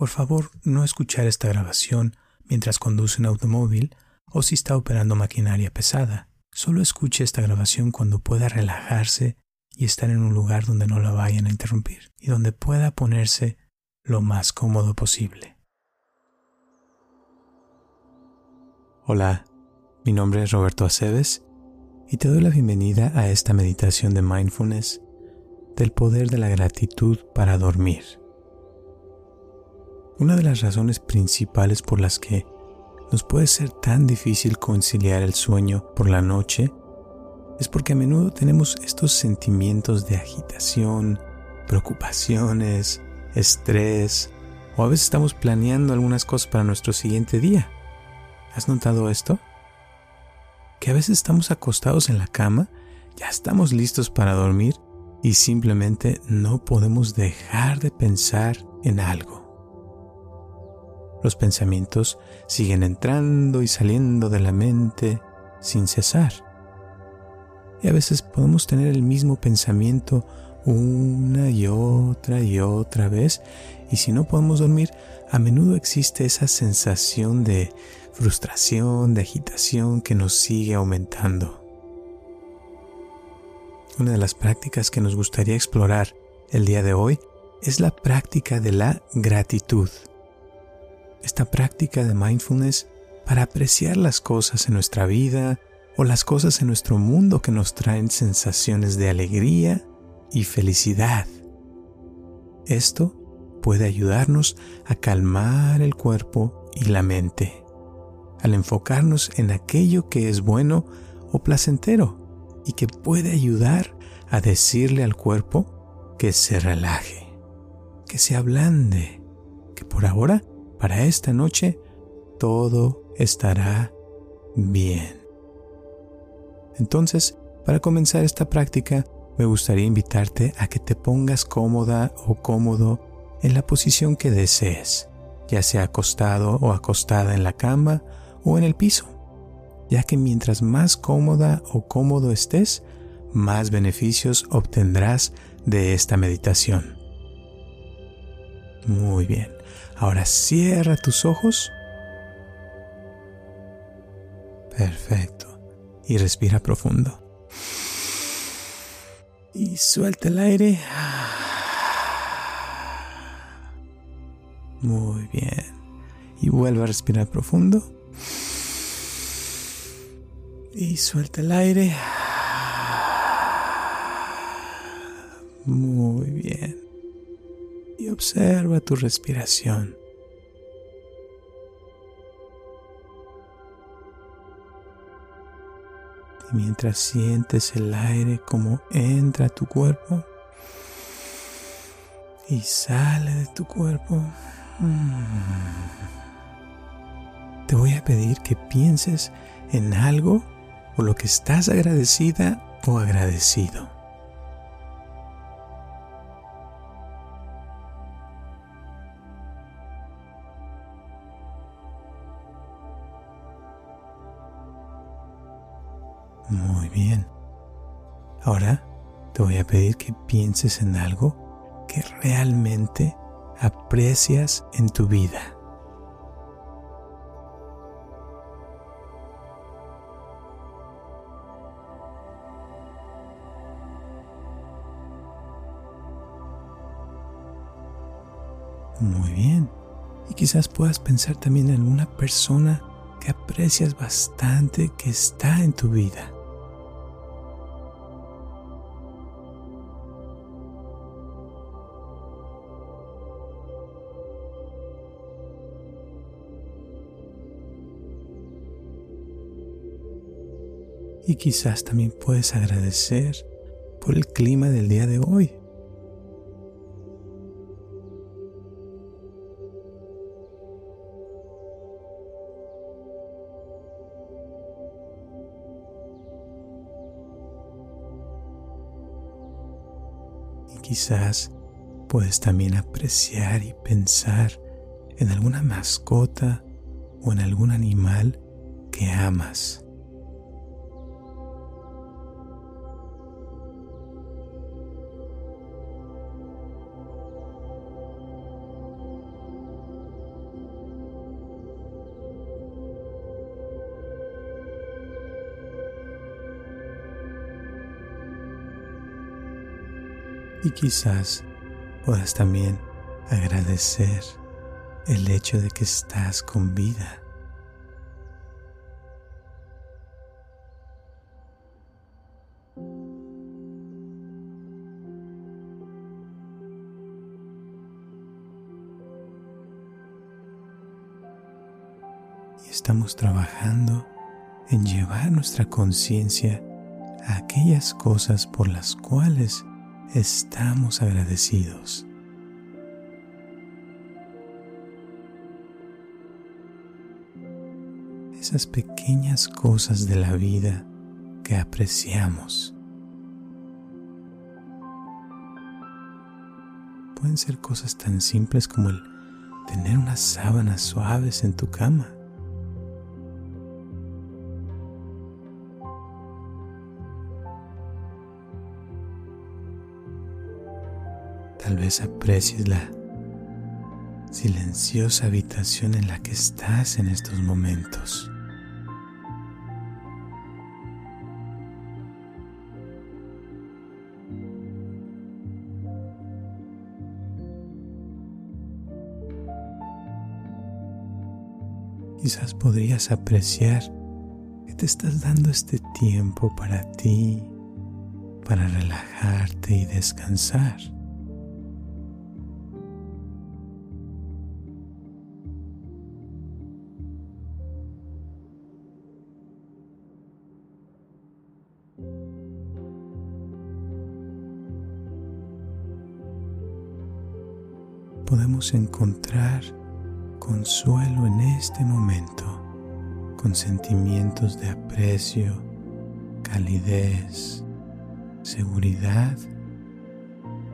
Por favor, no escuchar esta grabación mientras conduce un automóvil o si está operando maquinaria pesada. Solo escuche esta grabación cuando pueda relajarse y estar en un lugar donde no la vayan a interrumpir y donde pueda ponerse lo más cómodo posible. Hola, mi nombre es Roberto Aceves y te doy la bienvenida a esta meditación de mindfulness del poder de la gratitud para dormir. Una de las razones principales por las que nos puede ser tan difícil conciliar el sueño por la noche es porque a menudo tenemos estos sentimientos de agitación, preocupaciones, estrés, o a veces estamos planeando algunas cosas para nuestro siguiente día. ¿Has notado esto? Que a veces estamos acostados en la cama, ya estamos listos para dormir y simplemente no podemos dejar de pensar en algo. Los pensamientos siguen entrando y saliendo de la mente sin cesar. Y a veces podemos tener el mismo pensamiento una y otra vez, y si no podemos dormir, a menudo existe esa sensación de frustración, de agitación que nos sigue aumentando. Una de las prácticas que nos gustaría explorar el día de hoy es la práctica de la gratitud. Esta práctica de mindfulness para apreciar las cosas en nuestra vida o las cosas en nuestro mundo que nos traen sensaciones de alegría y felicidad. Esto puede ayudarnos a calmar el cuerpo y la mente, al enfocarnos en aquello que es bueno o placentero y que puede ayudar a decirle al cuerpo que se relaje, que se ablande, que por ahora, para esta noche, todo estará bien. Entonces, para comenzar esta práctica, me gustaría invitarte a que te pongas cómoda o cómodo en la posición que desees, ya sea acostado o acostada en la cama o en el piso, ya que mientras más cómoda o cómodo estés, más beneficios obtendrás de esta meditación. Muy bien. Ahora cierra tus ojos. Perfecto. Y respira profundo. Y suelta el aire. Muy bien. Y vuelve a respirar profundo. Y suelta el aire. Muy bien. Y observa tu respiración. Y mientras sientes el aire como entra a tu cuerpo y sale de tu cuerpo, te voy a pedir que pienses en algo por lo que estás agradecida o agradecido. Muy bien. Ahora te voy a pedir que pienses en algo que realmente aprecias en tu vida. Muy bien. Y quizás puedas pensar también en una persona que aprecias bastante que está en tu vida. Y quizás también puedes agradecer por el clima del día de hoy. Y quizás puedes también apreciar y pensar en alguna mascota o en algún animal que amas. y quizás puedas también agradecer el hecho de que estás con vida. Y estamos trabajando en llevar nuestra conciencia a aquellas cosas por las cuales estamos agradecidos. Esas pequeñas cosas de la vida que apreciamos. Pueden ser cosas tan simples como el tener unas sábanas suaves en tu cama. Tal vez aprecies la silenciosa habitación en la que estás en estos momentos. Quizás podrías apreciar que te estás dando este tiempo para ti, para relajarte y descansar. Podemos encontrar consuelo en este momento con sentimientos de aprecio, calidez, seguridad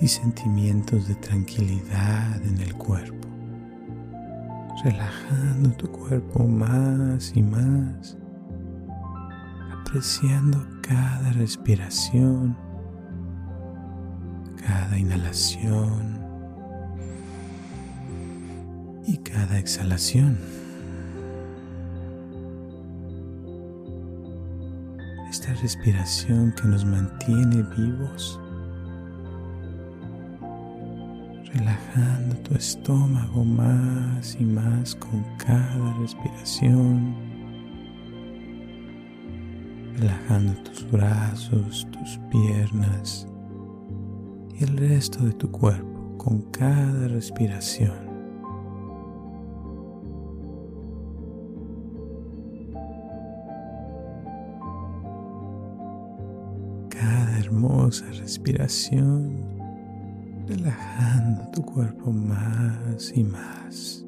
y sentimientos de tranquilidad en el cuerpo, relajando tu cuerpo más y más, apreciando cada respiración, cada inhalación y cada exhalación. Esta respiración que nos mantiene vivos, relajando tu estómago más y más con cada respiración, relajando tus brazos, tus piernas y el resto de tu cuerpo con cada respiración. Hermosa respiración, relajando tu cuerpo más y más.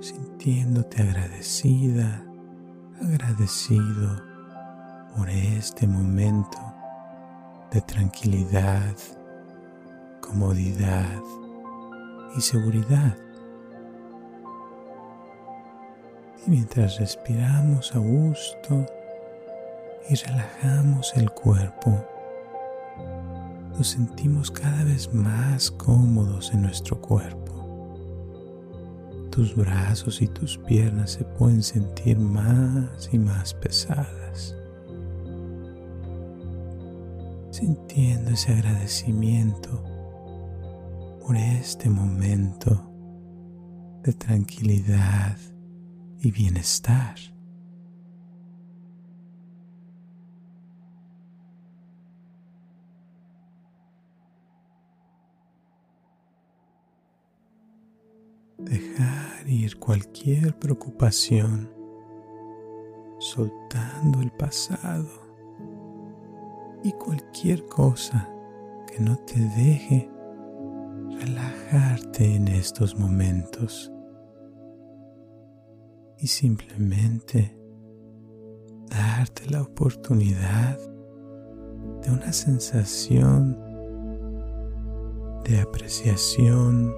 Sintiéndote agradecida, agradecido por este momento de tranquilidad, comodidad y seguridad. Y mientras respiramos a gusto y relajamos el cuerpo, nos sentimos cada vez más cómodos en nuestro cuerpo. Tus brazos y tus piernas se pueden sentir más y más pesadas, sintiendo ese agradecimiento por este momento de tranquilidad y bienestar. Dejar ir cualquier preocupación, soltando el pasado y cualquier cosa que no te deje relajarte en estos momentos. Y simplemente darte la oportunidad de una sensación de apreciación,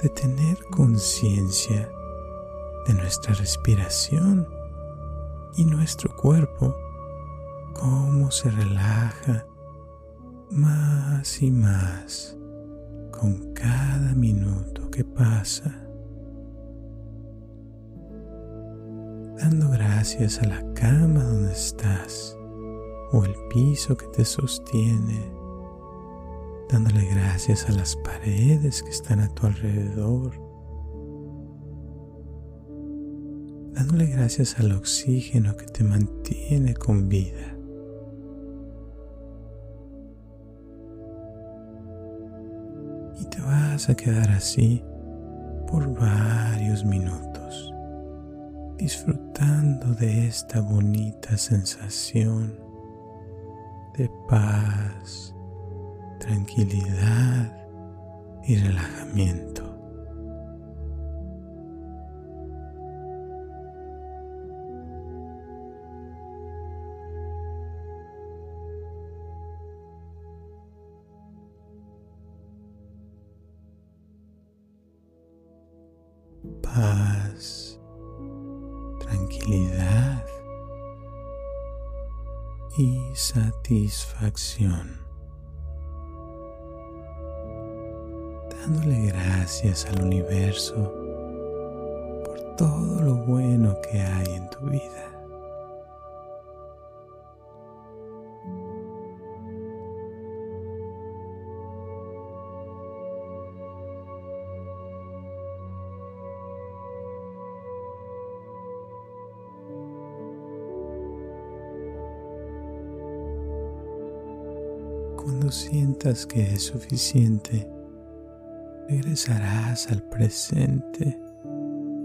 de tener conciencia de nuestra respiración y nuestro cuerpo, cómo se relaja más y más con cada minuto que pasa. Dando gracias a la cama donde estás, o el piso que te sostiene, dándole gracias a las paredes que están a tu alrededor, dándole gracias al oxígeno que te mantiene con vida. Y te vas a quedar así por varios minutos, disfrutando de esta bonita sensación de paz, tranquilidad y relajamiento. Paz, tranquilidad y satisfacción. Dándole gracias al universo por todo lo bueno que hay en tu vida. Cuando sientas que es suficiente, regresarás al presente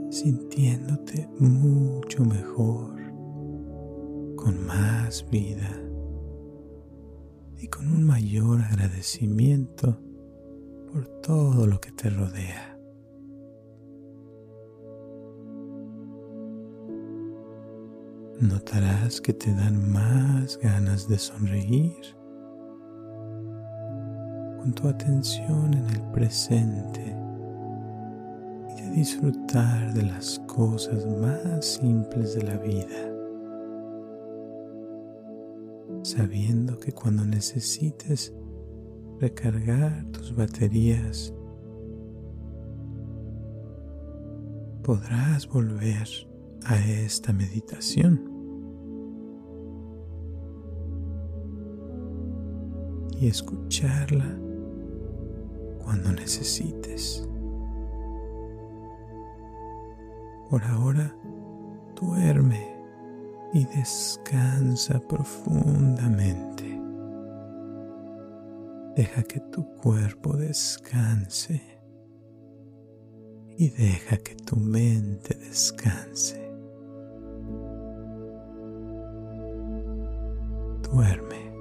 sintiéndote mucho mejor, con más vida y con un mayor agradecimiento por todo lo que te rodea. Notarás que te dan más ganas de sonreír. Con tu atención en el presente y de disfrutar de las cosas más simples de la vida, sabiendo que cuando necesites recargar tus baterías, podrás volver a esta meditación. Y escucharla cuando necesites. Por ahora, duerme y descansa profundamente. Deja que tu cuerpo descanse y deja que tu mente descanse. Duerme.